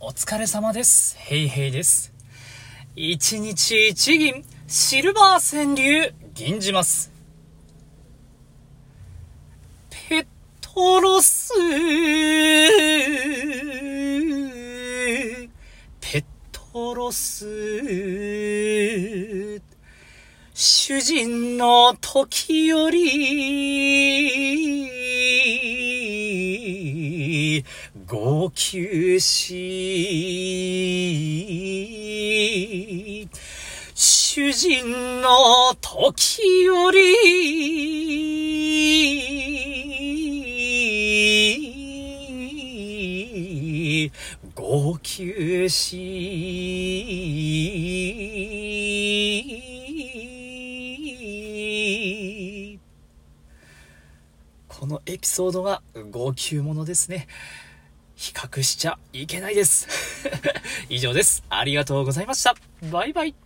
お疲れ様です。ヘイヘイです。一日一銀、シルバー川柳、吟じます。ペトロス、ペトロス、主人の時より号泣し、主人の時より号泣し、このエピソードが号泣ものですね。比較しちゃいけないです。以上です。ありがとうございました。バイバイ。